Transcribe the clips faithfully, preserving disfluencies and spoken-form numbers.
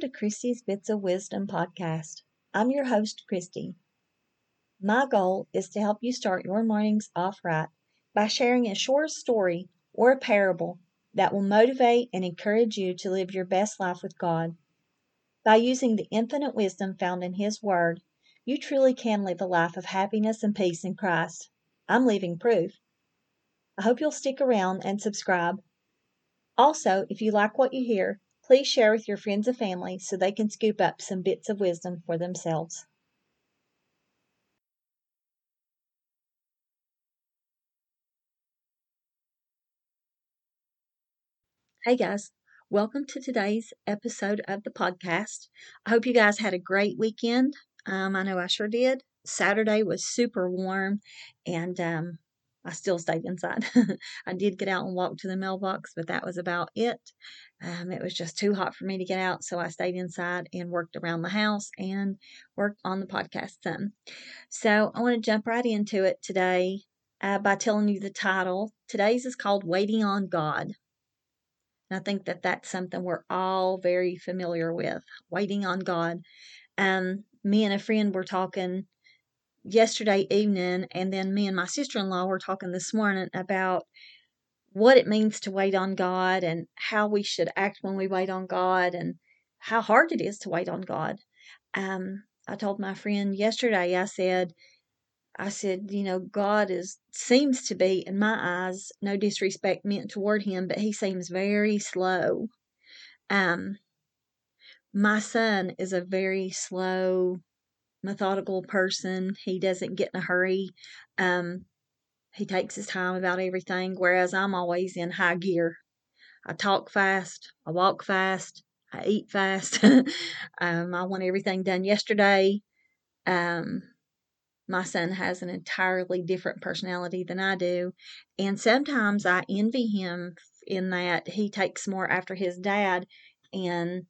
Welcome to Christy's Bits of Wisdom podcast. I'm your host, Christy. My goal is to help you start your mornings off right by sharing a short story or a parable that will motivate and encourage you to live your best life with God. By using the infinite wisdom found in His Word, you truly can live a life of happiness and peace in Christ. I'm living proof. I hope you'll stick around and subscribe. Also, if you like what you hear, please share with your friends and family so they can scoop up some bits of wisdom for themselves. Hey guys, welcome to today's episode of the podcast. I hope you guys had a great weekend. Um, I know I sure did. Saturday was super warm and um, I still stayed inside. I did get out and walk to the mailbox, but that was about it. Um, it was just too hot for me to get out, so I stayed inside and worked around the house and worked on the podcast some. So I want to jump right into it today uh, by telling you the title. Today's is called Waiting on God. And I think that that's something we're all very familiar with, waiting on God. Um, me and a friend were talking yesterday evening, and then me and my sister-in-law were talking this morning about what it means to wait on God and how we should act when we wait on God and how hard it is to wait on God. Um, I told my friend yesterday, I said, I said, you know, God is seems to be, in my eyes, no disrespect meant toward Him, but He seems very slow. Um, my son is a very slow, methodical person. He doesn't get in a hurry. Um, he takes his time about everything, whereas I'm always in high gear. I talk fast. I walk fast. I eat fast. um, I want everything done yesterday. Um... My son has an entirely different personality than I do, and sometimes I envy him in that he takes more after his dad and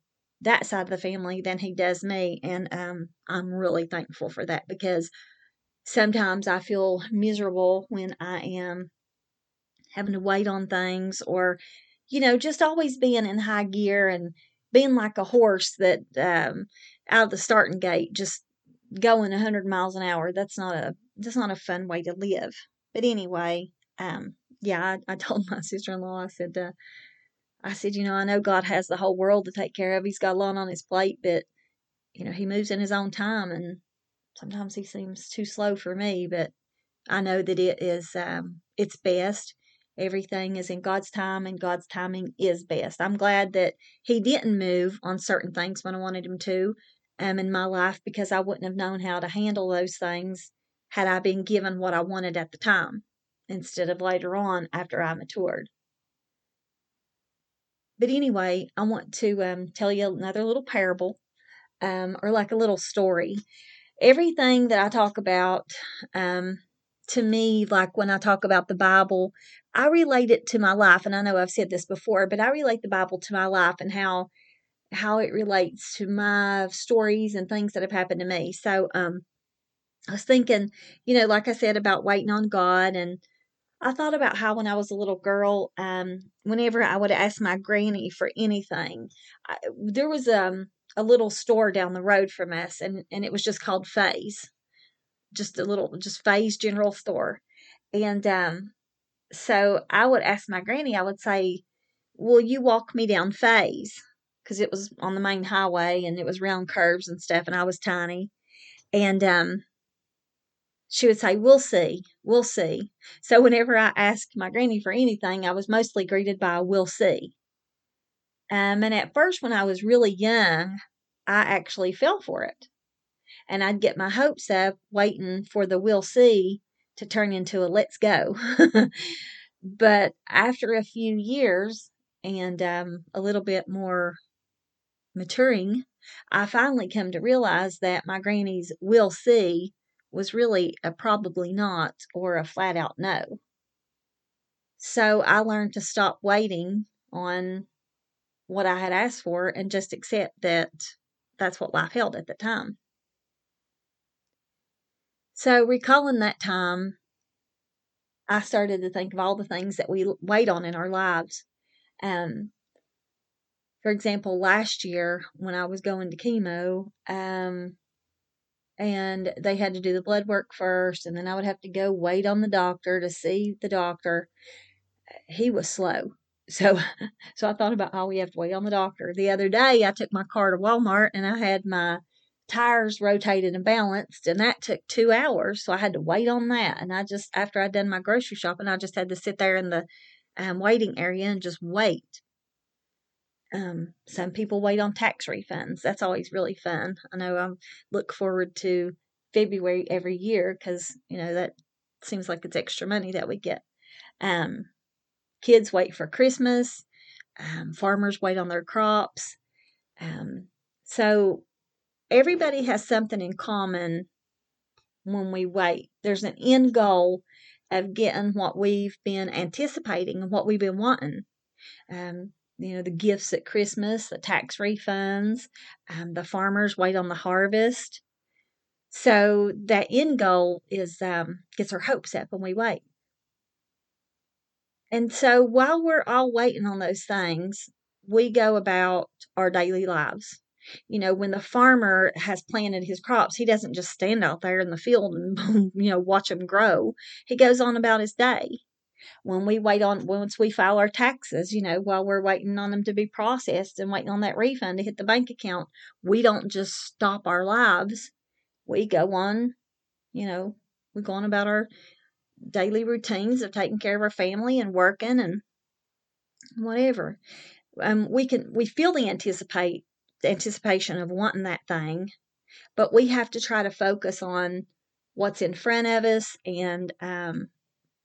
that side of the family than he does me, and um, I'm really thankful for that because sometimes I feel miserable when I am having to wait on things or, you know, just always being in high gear and being like a horse that um, out of the starting gate just going one hundred miles an hour. That's not a that's not a fun way to live. But anyway, um, yeah, I, I told my sister-in-law, I said, uh, I said, you know, I know God has the whole world to take care of. He's got a lot on His plate, but you know, He moves in His own time, and sometimes He seems too slow for me. But I know that it is um, it's best. Everything is in God's time, and God's timing is best. I'm glad that He didn't move on certain things when I wanted Him to. Um, in my life, because I wouldn't have known how to handle those things had I been given what I wanted at the time instead of later on after I matured. But anyway, I want to um, tell you another little parable um, or like a little story. Everything that I talk about um, to me, like when I talk about the Bible, I relate it to my life. And I know I've said this before, but I relate the Bible to my life and how how it relates to my stories and things that have happened to me. So um, I was thinking, you know, like I said, about waiting on God. And I thought about how when I was a little girl, um, whenever I would ask my granny for anything, I, there was um, a little store down the road from us, and, and it was just called Faze, just a little, just Faze General Store. And um, so I would ask my granny, I would say, will you walk me down Faze? Because it was on the main highway and it was round curves and stuff, and I was tiny. And um, she would say, we'll see, we'll see. So whenever I asked my granny for anything, I was mostly greeted by a we'll see. Um, and at first, when I was really young, I actually fell for it. And I'd get my hopes up waiting for the we'll see to turn into a let's go. But after a few years and um, a little bit more maturing, I finally come to realize that my granny's will see was really a probably not or a flat out no. So I learned to stop waiting on what I had asked for and just accept that that's what life held at the time. So recalling that time, I started to think of all the things that we wait on in our lives. Um, For example, last year when I was going to chemo, um, and they had to do the blood work first, and then I would have to go wait on the doctor to see the doctor. He was slow. So, so I thought about, oh, we have to wait on the doctor. The other day, I took my car to Walmart, and I had my tires rotated and balanced, and that took two hours. So I had to wait on that. And I just, after I'd done my grocery shopping, I just had to sit there in the um, waiting area and just wait. Um, some people wait on tax refunds. That's always really fun. I know I look forward to February every year because, you know, that seems like it's extra money that we get. Um, kids wait for Christmas. Um, farmers wait on their crops. Um, so everybody has something in common when we wait. There's an end goal of getting what we've been anticipating and what we've been wanting. Um, You know, the gifts at Christmas, the tax refunds, um, the farmers wait on the harvest. So that end goal is um, gets our hopes up when we wait. And so while we're all waiting on those things, we go about our daily lives. You know, when the farmer has planted his crops, he doesn't just stand out there in the field and, you know, watch them grow. He goes on about his day. When we wait on, once we file our taxes, you know, while we're waiting on them to be processed and waiting on that refund to hit the bank account, we don't just stop our lives. We go on, you know, we go on about our daily routines of taking care of our family and working and whatever. Um, we can, we feel the anticipate, the anticipation of wanting that thing, but we have to try to focus on what's in front of us and, um,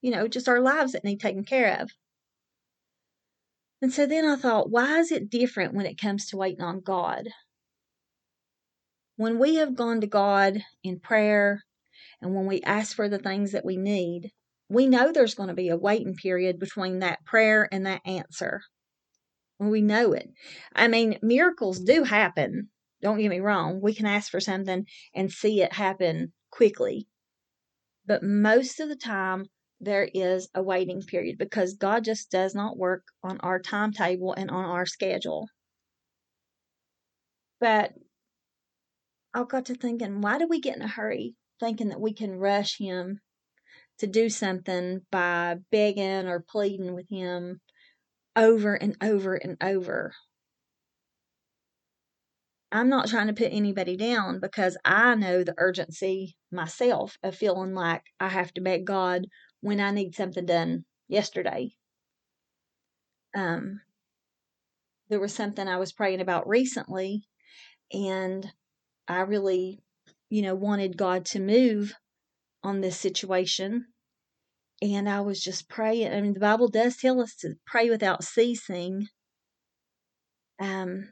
you know, just our lives that need taken care of. And so then I thought, why is it different when it comes to waiting on God? When we have gone to God in prayer and when we ask for the things that we need, we know there's going to be a waiting period between that prayer and that answer. We know it. I mean, miracles do happen. Don't get me wrong. We can ask for something and see it happen quickly. But most of the time, there is a waiting period because God just does not work on our timetable and on our schedule. But I got to thinking, why do we get in a hurry thinking that we can rush Him to do something by begging or pleading with Him over and over and over? I'm not trying to put anybody down because I know the urgency myself of feeling like I have to beg God when I need something done yesterday. Um, there was something I was praying about recently, and I really, you know, wanted God to move on this situation. And I was just praying. I mean, the Bible does tell us to pray without ceasing. Um,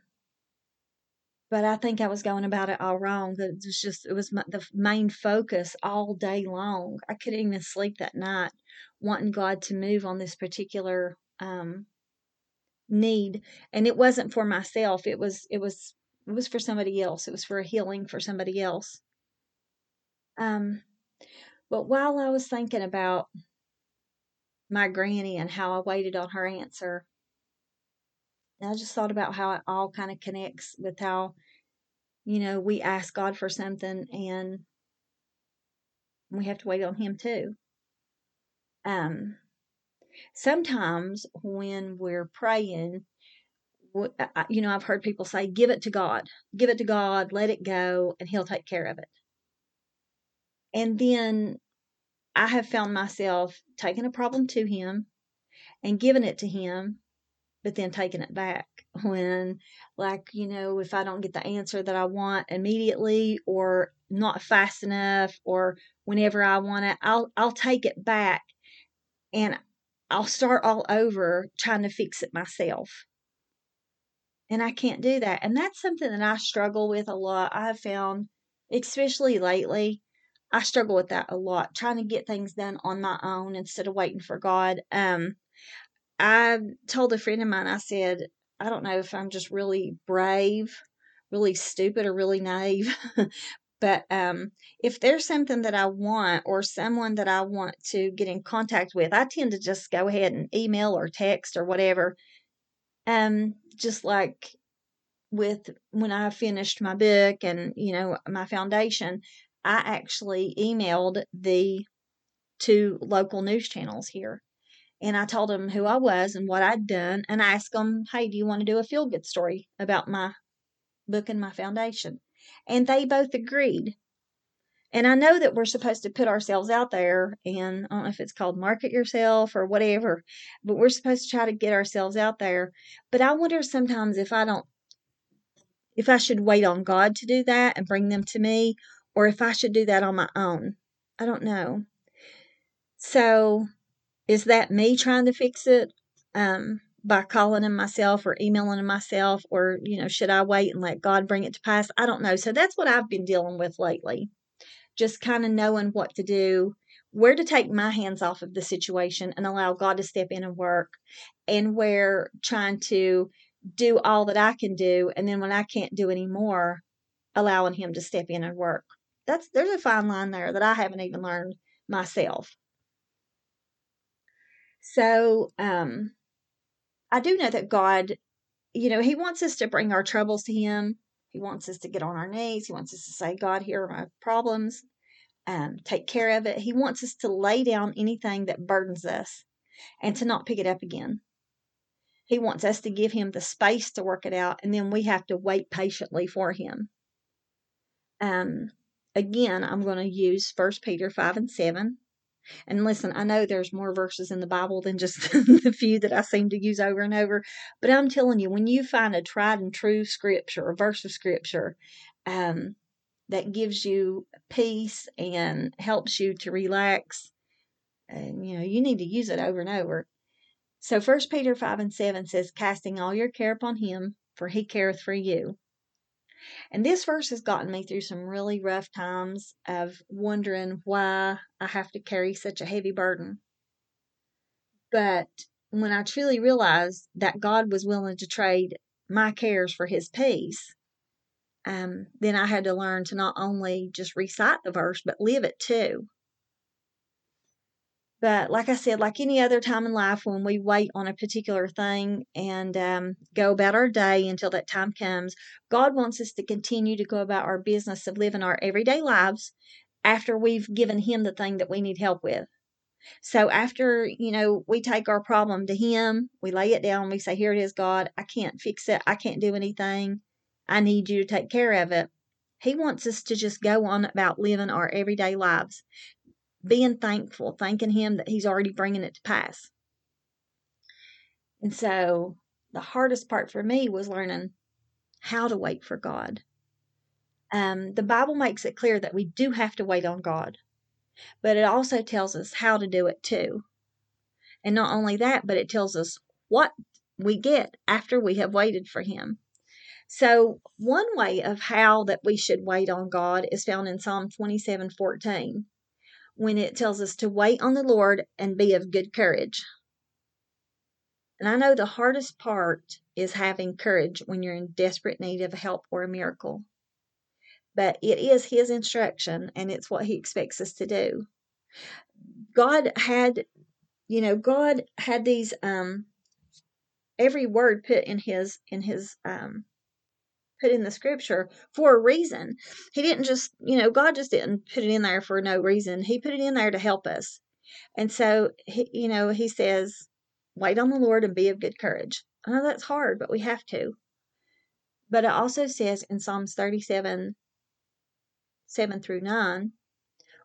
but I think I was going about it all wrong. It was just, it was my, the main focus all day long. I couldn't even sleep that night wanting God to move on this particular um, need. And it wasn't for myself. It was, it was, it was for somebody else. It was for a healing for somebody else. Um, but while I was thinking about my granny and how I waited on her answer, I just thought about how it all kind of connects with how, you know, we ask God for something and we have to wait on Him too. Um, sometimes when we're praying, you know, I've heard people say, give it to God, give it to God, let it go, and He'll take care of it. And then I have found myself taking a problem to Him and giving it to Him, but then taking it back when, like, you know, if I don't get the answer that I want immediately or not fast enough or whenever I want it, I'll, I'll take it back and I'll start all over trying to fix it myself. And I can't do that. And that's something that I struggle with a lot. I've found, especially lately, I struggle with that a lot, trying to get things done on my own instead of waiting for God. Um, I told a friend of mine, I said, I don't know if I'm just really brave, really stupid, or really naive, but um, if there's something that I want or someone that I want to get in contact with, I tend to just go ahead and email or text or whatever Um, just like with when I finished my book and, you know, my foundation, I actually emailed the two local news channels here. And I told them who I was and what I'd done. And I asked them, hey, do you want to do a feel-good story about my book and my foundation? And they both agreed. And I know that we're supposed to put ourselves out there. And I don't know if it's called market yourself or whatever. But we're supposed to try to get ourselves out there. But I wonder sometimes if I don't, if I should wait on God to do that and bring them to me. Or if I should do that on my own. I don't know. So... is that me trying to fix it um, by calling him myself or emailing him myself? Or, you know, should I wait and let God bring it to pass? I don't know. So that's what I've been dealing with lately. Just kind of knowing what to do, where to take my hands off of the situation and allow God to step in and work, and where trying to do all that I can do. And then when I can't do any more, allowing him to step in and work. That's there's a fine line there that I haven't even learned myself. So, um, I do know that God, you know, he wants us to bring our troubles to him. He wants us to get on our knees. He wants us to say, God, here are my problems. Um, take care of it. He wants us to lay down anything that burdens us and to not pick it up again. He wants us to give him the space to work it out. And then we have to wait patiently for him. Um, again, I'm going to use First Peter five and seven. And listen, I know there's more verses in the Bible than just the few that I seem to use over and over. But I'm telling you, when you find a tried and true scripture or verse of scripture um, that gives you peace and helps you to relax, and, you know, you need to use it over and over. So First Peter five and seven says, casting all your care upon him, for he careth for you. And this verse has gotten me through some really rough times of wondering why I have to carry such a heavy burden. But when I truly realized that God was willing to trade my cares for his peace, um, then I had to learn to not only just recite the verse, but live it too. But like I said, like any other time in life, when we wait on a particular thing and um, go about our day until that time comes, God wants us to continue to go about our business of living our everyday lives after we've given him the thing that we need help with. So after, you know, we take our problem to him, we lay it down, we say, here it is, God, I can't fix it. I can't do anything. I need you to take care of it. He wants us to just go on about living our everyday lives, being thankful, thanking him that he's already bringing it to pass. And so the hardest part for me was learning how to wait for God. Um, the Bible makes it clear that we do have to wait on God, but it also tells us how to do it too. And not only that, but it tells us what we get after we have waited for him. So one way of how that we should wait on God is found in Psalm twenty-seven fourteen. When it tells us to wait on the Lord and be of good courage. And I know the hardest part is having courage when you're in desperate need of help or a miracle. But it is his instruction, and it's what he expects us to do. God had, you know, God had these, um, every word put in his, in his, um, put in the scripture for a reason. He didn't just, you know, God just didn't put it in there for no reason. He put it in there to help us. And so, he, you know, he says, wait on the Lord and be of good courage. I know that's hard, but we have to. But it also says in Psalms thirty-seven, seven through nine,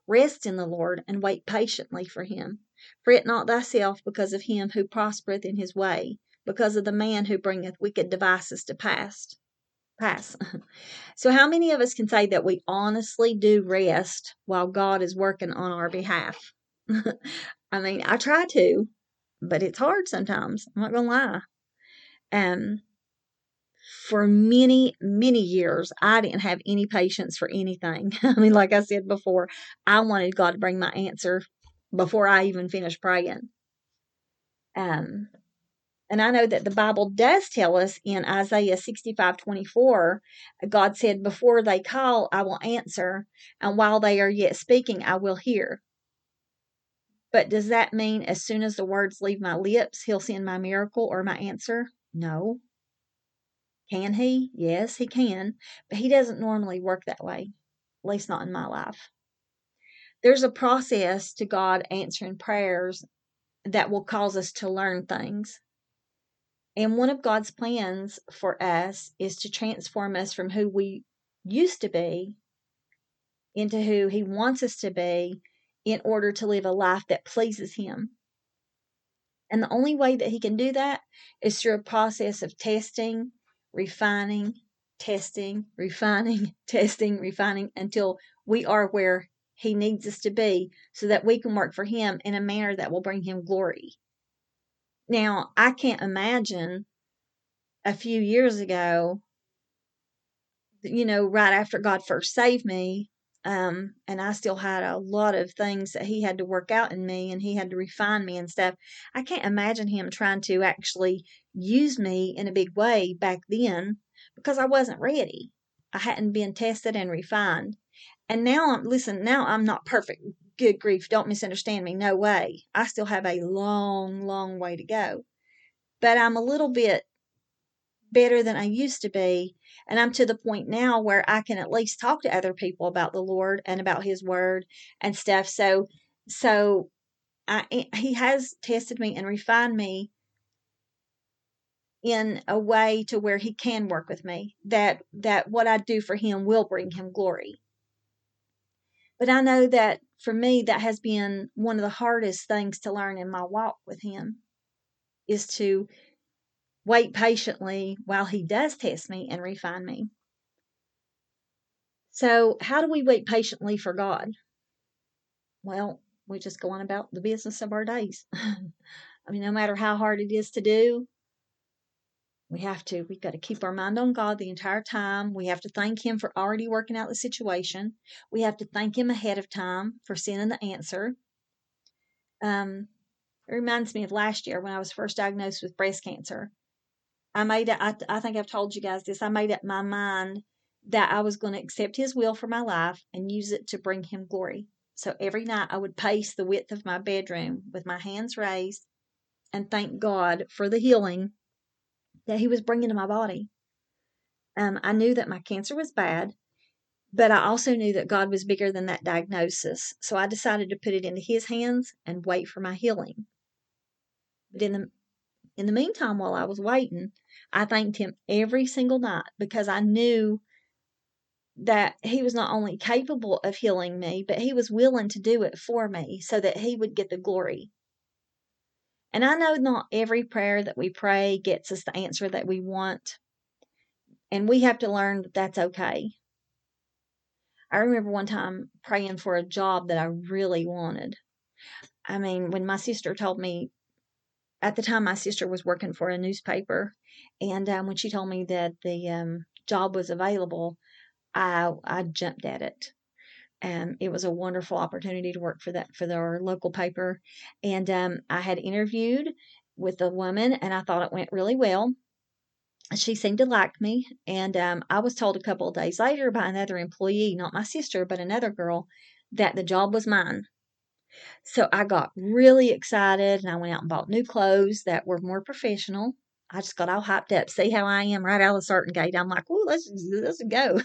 rest in the Lord and wait patiently for him. Fret not thyself because of him who prospereth in his way, because of the man who bringeth wicked devices to pass. Pass. So how many of us can say that we honestly do rest while God is working on our behalf? I mean, I try to, but it's hard sometimes. I'm not gonna lie. Um, for many, many years, I didn't have any patience for anything. I mean, like I said before, I wanted God to bring my answer before I even finished praying. Um. And I know that the Bible does tell us in Isaiah sixty-five, twenty-four, God said, before they call, I will answer. And while they are yet speaking, I will hear. But does that mean as soon as the words leave my lips, he'll send my miracle or my answer? No. Can he? Yes, he can. But he doesn't normally work that way, at least not in my life. There's a process to God answering prayers that will cause us to learn things. And one of God's plans for us is to transform us from who we used to be into who he wants us to be in order to live a life that pleases him. And the only way that he can do that is through a process of testing, refining, testing, refining, testing, refining until we are where he needs us to be so that we can work for him in a manner that will bring him glory. Now, I can't imagine a few years ago, you know, right after God first saved me, um, and I still had a lot of things that he had to work out in me and he had to refine me and stuff. I can't imagine him trying to actually use me in a big way back then because I wasn't ready. I hadn't been tested and refined. And now I'm, listen, now I'm not perfect. Good grief. Don't misunderstand me. No way. I still have a long, long way to go, but I'm a little bit better than I used to be. And I'm to the point now where I can at least talk to other people about the Lord and about his word and stuff. So, so I, he has tested me and refined me in a way to where he can work with me, that, that what I do for him will bring him glory. But I know that for me, that has been one of the hardest things to learn in my walk with him, is to wait patiently while he does test me and refine me. So how do we wait patiently for God? Well, we just go on about the business of our days. I mean, no matter how hard it is to do, we have to. We've got to keep our mind on God the entire time. We have to thank him for already working out the situation. We have to thank him ahead of time for sending the answer. Um, it reminds me of last year when I was first diagnosed with breast cancer. I made it, I, I think I've told you guys this. I made up my mind that I was going to accept his will for my life and use it to bring him glory. So every night I would pace the width of my bedroom with my hands raised and thank God for the healing that he was bringing to my body. Um, I knew that my cancer was bad, but I also knew that God was bigger than that diagnosis. So I decided to put it into his hands and wait for my healing. But in the, in the meantime, while I was waiting, I thanked him every single night because I knew that he was not only capable of healing me, but he was willing to do it for me so that he would get the glory. And I know not every prayer that we pray gets us the answer that we want. And we have to learn that that's okay. I remember one time praying for a job that I really wanted. I mean, when my sister told me, at the time my sister was working for a newspaper. And um, when she told me that the um, job was available, I, I jumped at it. Um, it was a wonderful opportunity to work for that, for our local paper. And, um, I had interviewed with the woman and I thought it went really well. She seemed to like me. And, um, I was told a couple of days later by another employee, not my sister, but another girl, that the job was mine. So I got really excited and I went out and bought new clothes that were more professional. I just got all hyped up. See how I am right out of the starting gate. I'm like, "Ooh, let's, let's go."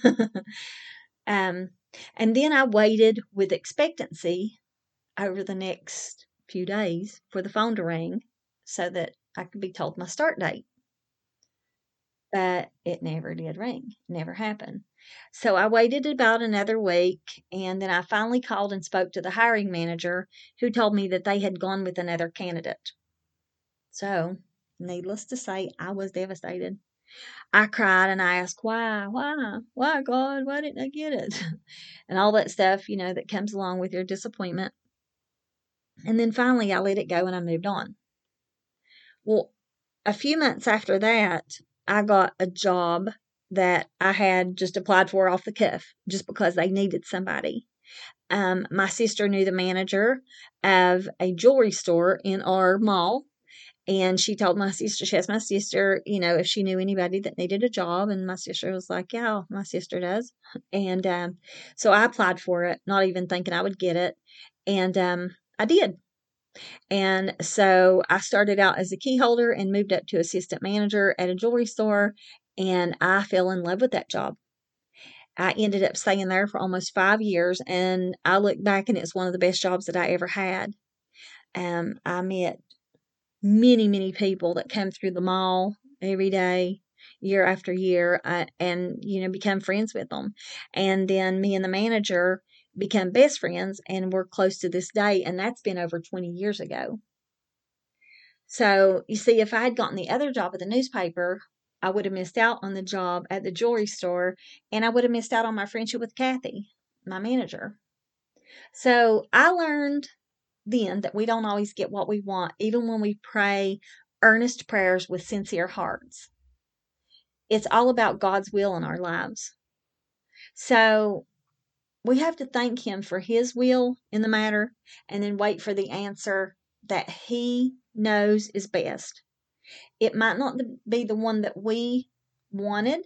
um, And then I waited with expectancy over the next few days for the phone to ring so that I could be told my start date. But it never did ring, never happened. So I waited about another week, and then I finally called and spoke to the hiring manager, who told me that they had gone with another candidate. So, needless to say, I was devastated. I cried and I asked, why, why, why, God, why didn't I get it? And all that stuff, you know, that comes along with your disappointment. And then finally I let it go and I moved on. Well, a few months after that, I got a job that I had just applied for off the cuff just because they needed somebody. Um, my sister knew the manager of a jewelry store in our mall. And she told my sister, she asked my sister, you know, if she knew anybody that needed a job. And my sister was like, yeah, my sister does. And um, so I applied for it, not even thinking I would get it. And um, I did. And so I started out as a key holder and moved up to assistant manager at a jewelry store, and I fell in love with that job. I ended up staying there for almost five years, and I look back and it's one of the best jobs that I ever had. Um, I met many, many people that come through the mall every day, year after year, uh, and, you know, become friends with them. And then me and the manager become best friends, and we're close to this day, and that's been over twenty years ago. So, you see, if I had gotten the other job at the newspaper, I would have missed out on the job at the jewelry store, and I would have missed out on my friendship with Kathy, my manager. So I learned then that we don't always get what we want, even when we pray earnest prayers with sincere hearts. It's all about God's will in our lives. So we have to thank Him for His will in the matter, and then wait for the answer that He knows is best. It might not be the one that we wanted,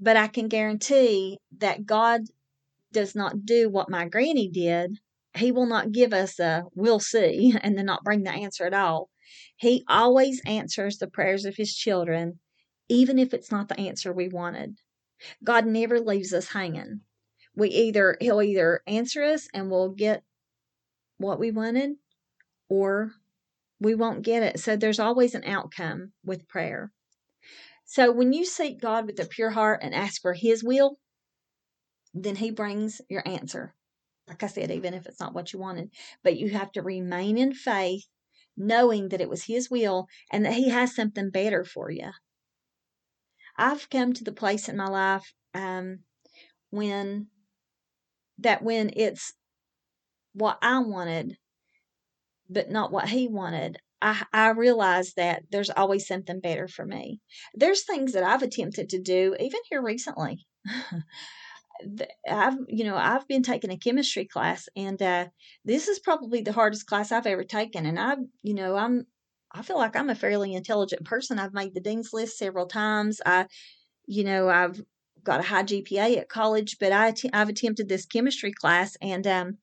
but I can guarantee that God does not do what my granny did. He will not give us a "we'll see" and then not bring the answer at all. He always answers the prayers of His children, even if it's not the answer we wanted. God never leaves us hanging. We either he'll either answer us and we'll get what we wanted, or we won't get it. So there's always an outcome with prayer. So when you seek God with a pure heart and ask for His will, then He brings your answer. Like I said, even if it's not what you wanted, but you have to remain in faith, knowing that it was His will and that He has something better for you. I've come to the place in my life um, when that when it's what I wanted, but not what He wanted, I, I realized that there's always something better for me. There's things that I've attempted to do, even here recently. I've, you know, I've been taking a chemistry class, and uh, this is probably the hardest class I've ever taken. And I, you know, I'm, I feel like I'm a fairly intelligent person. I've made the dean's list several times. I, you know, I've got a high G P A at college, but I, I've attempted this chemistry class, and um,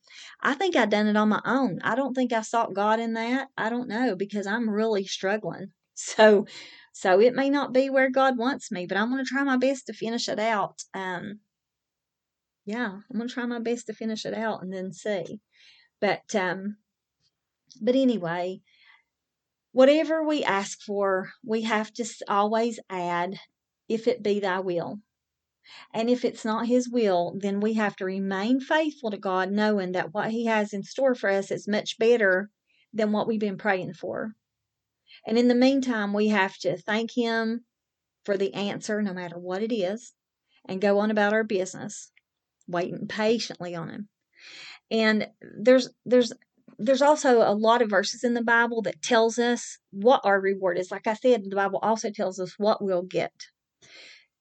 I think I've done it on my own. I don't think I sought God in that. I don't know, because I'm really struggling. So, so it may not be where God wants me, but I'm going to try my best to finish it out. Um, yeah, I'm going to try my best to finish it out and then see. But, um, but anyway, whatever we ask for, we have to always add, "if it be thy will." And if it's not His will, then we have to remain faithful to God, knowing that what He has in store for us is much better than what we've been praying for. And in the meantime, we have to thank Him for the answer, no matter what it is, and go on about our business, waiting patiently on Him. And there's there's there's also a lot of verses in the Bible that tells us what our reward is. Like I said, the Bible also tells us what we'll get.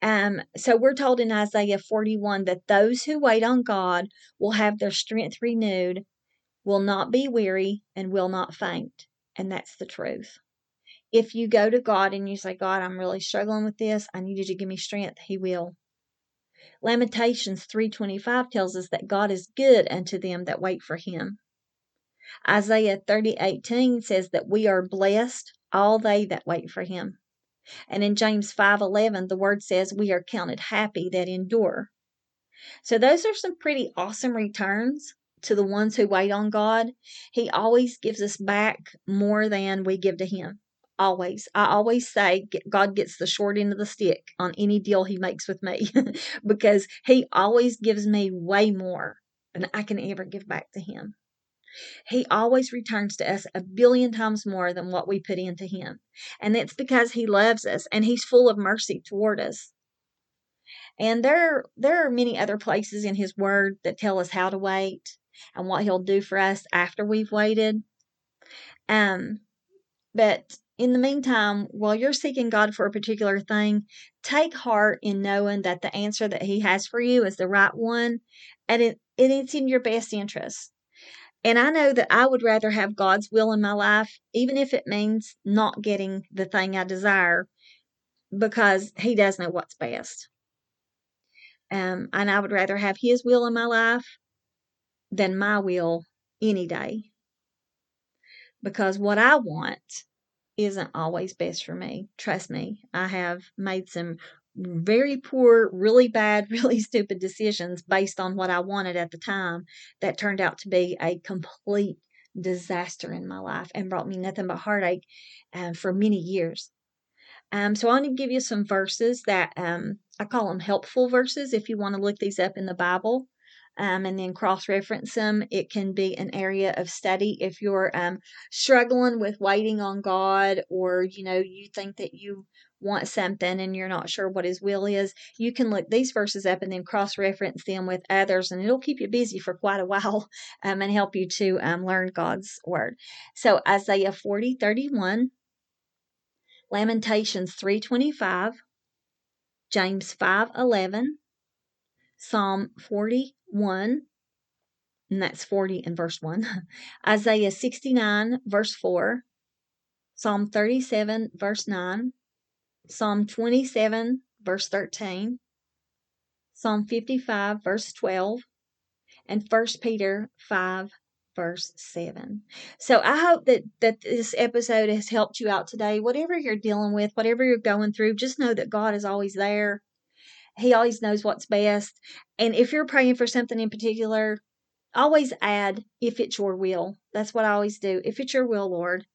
Um, so we're told in Isaiah forty-one that those who wait on God will have their strength renewed, will not be weary, and will not faint. And that's the truth. If you go to God and you say, "God, I'm really struggling with this. I need you to give me strength," He will. Lamentations three twenty-five tells us that God is good unto them that wait for Him. Isaiah thirty eighteen says that we are blessed, all they that wait for Him. And in James five eleven, the word says we are counted happy that endure. So those are some pretty awesome returns to the ones who wait on God. He always gives us back more than we give to Him. Always. I always say God gets the short end of the stick on any deal He makes with me because He always gives me way more than I can ever give back to Him. He always returns to us a billion times more than what we put into Him. And that's because He loves us and He's full of mercy toward us. And there, there are many other places in His Word that tell us how to wait and what He'll do for us after we've waited. Um, but in the meantime, while you're seeking God for a particular thing, take heart in knowing that the answer that He has for you is the right one, and it, and it's in your best interest. And I know that I would rather have God's will in my life, even if it means not getting the thing I desire, because He does know what's best. Um, and I would rather have His will in my life than my will any day. because what I want isn't always best for me. Trust me, I have made some very poor, really bad, really stupid decisions based on what I wanted at the time that turned out to be a complete disaster in my life and brought me nothing but heartache um, for many years. Um, so I want to give you some verses that um, I call them helpful verses. If you want to look these up in the Bible um, and then cross-reference them, it can be an area of study. If you're um, struggling with waiting on God, or, you know, you think that you want something and you're not sure what His will is, you can look these verses up and then cross-reference them with others, and it'll keep you busy for quite a while um, and help you to um, learn God's word. So Isaiah forty thirty-one. Lamentations three twenty-five, James five eleven, Psalm forty-one, and that's forty and verse one, Isaiah sixty-nine, verse four, Psalm thirty-seven, verse nine, Psalm twenty-seven, verse thirteen, Psalm fifty-five, verse twelve, and First Peter five, verse seven. So I hope that, that this episode has helped you out today. Whatever you're dealing with, whatever you're going through, just know that God is always there. He always knows what's best. And if you're praying for something in particular, always add, if it's your will. That's what I always do. If it's your will, Lord.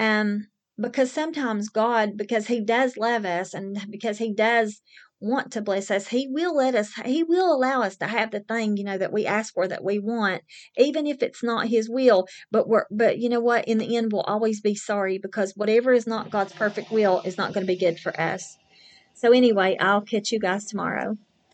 Um, because sometimes God, because He does love us and because He does want to bless us, He will let us, He will allow us to have the thing, you know, that we ask for, that we want, even if it's not His will. But we're, but you know what, in the end, we'll always be sorry, because whatever is not God's perfect will is not going to be good for us. So anyway, I'll catch you guys tomorrow.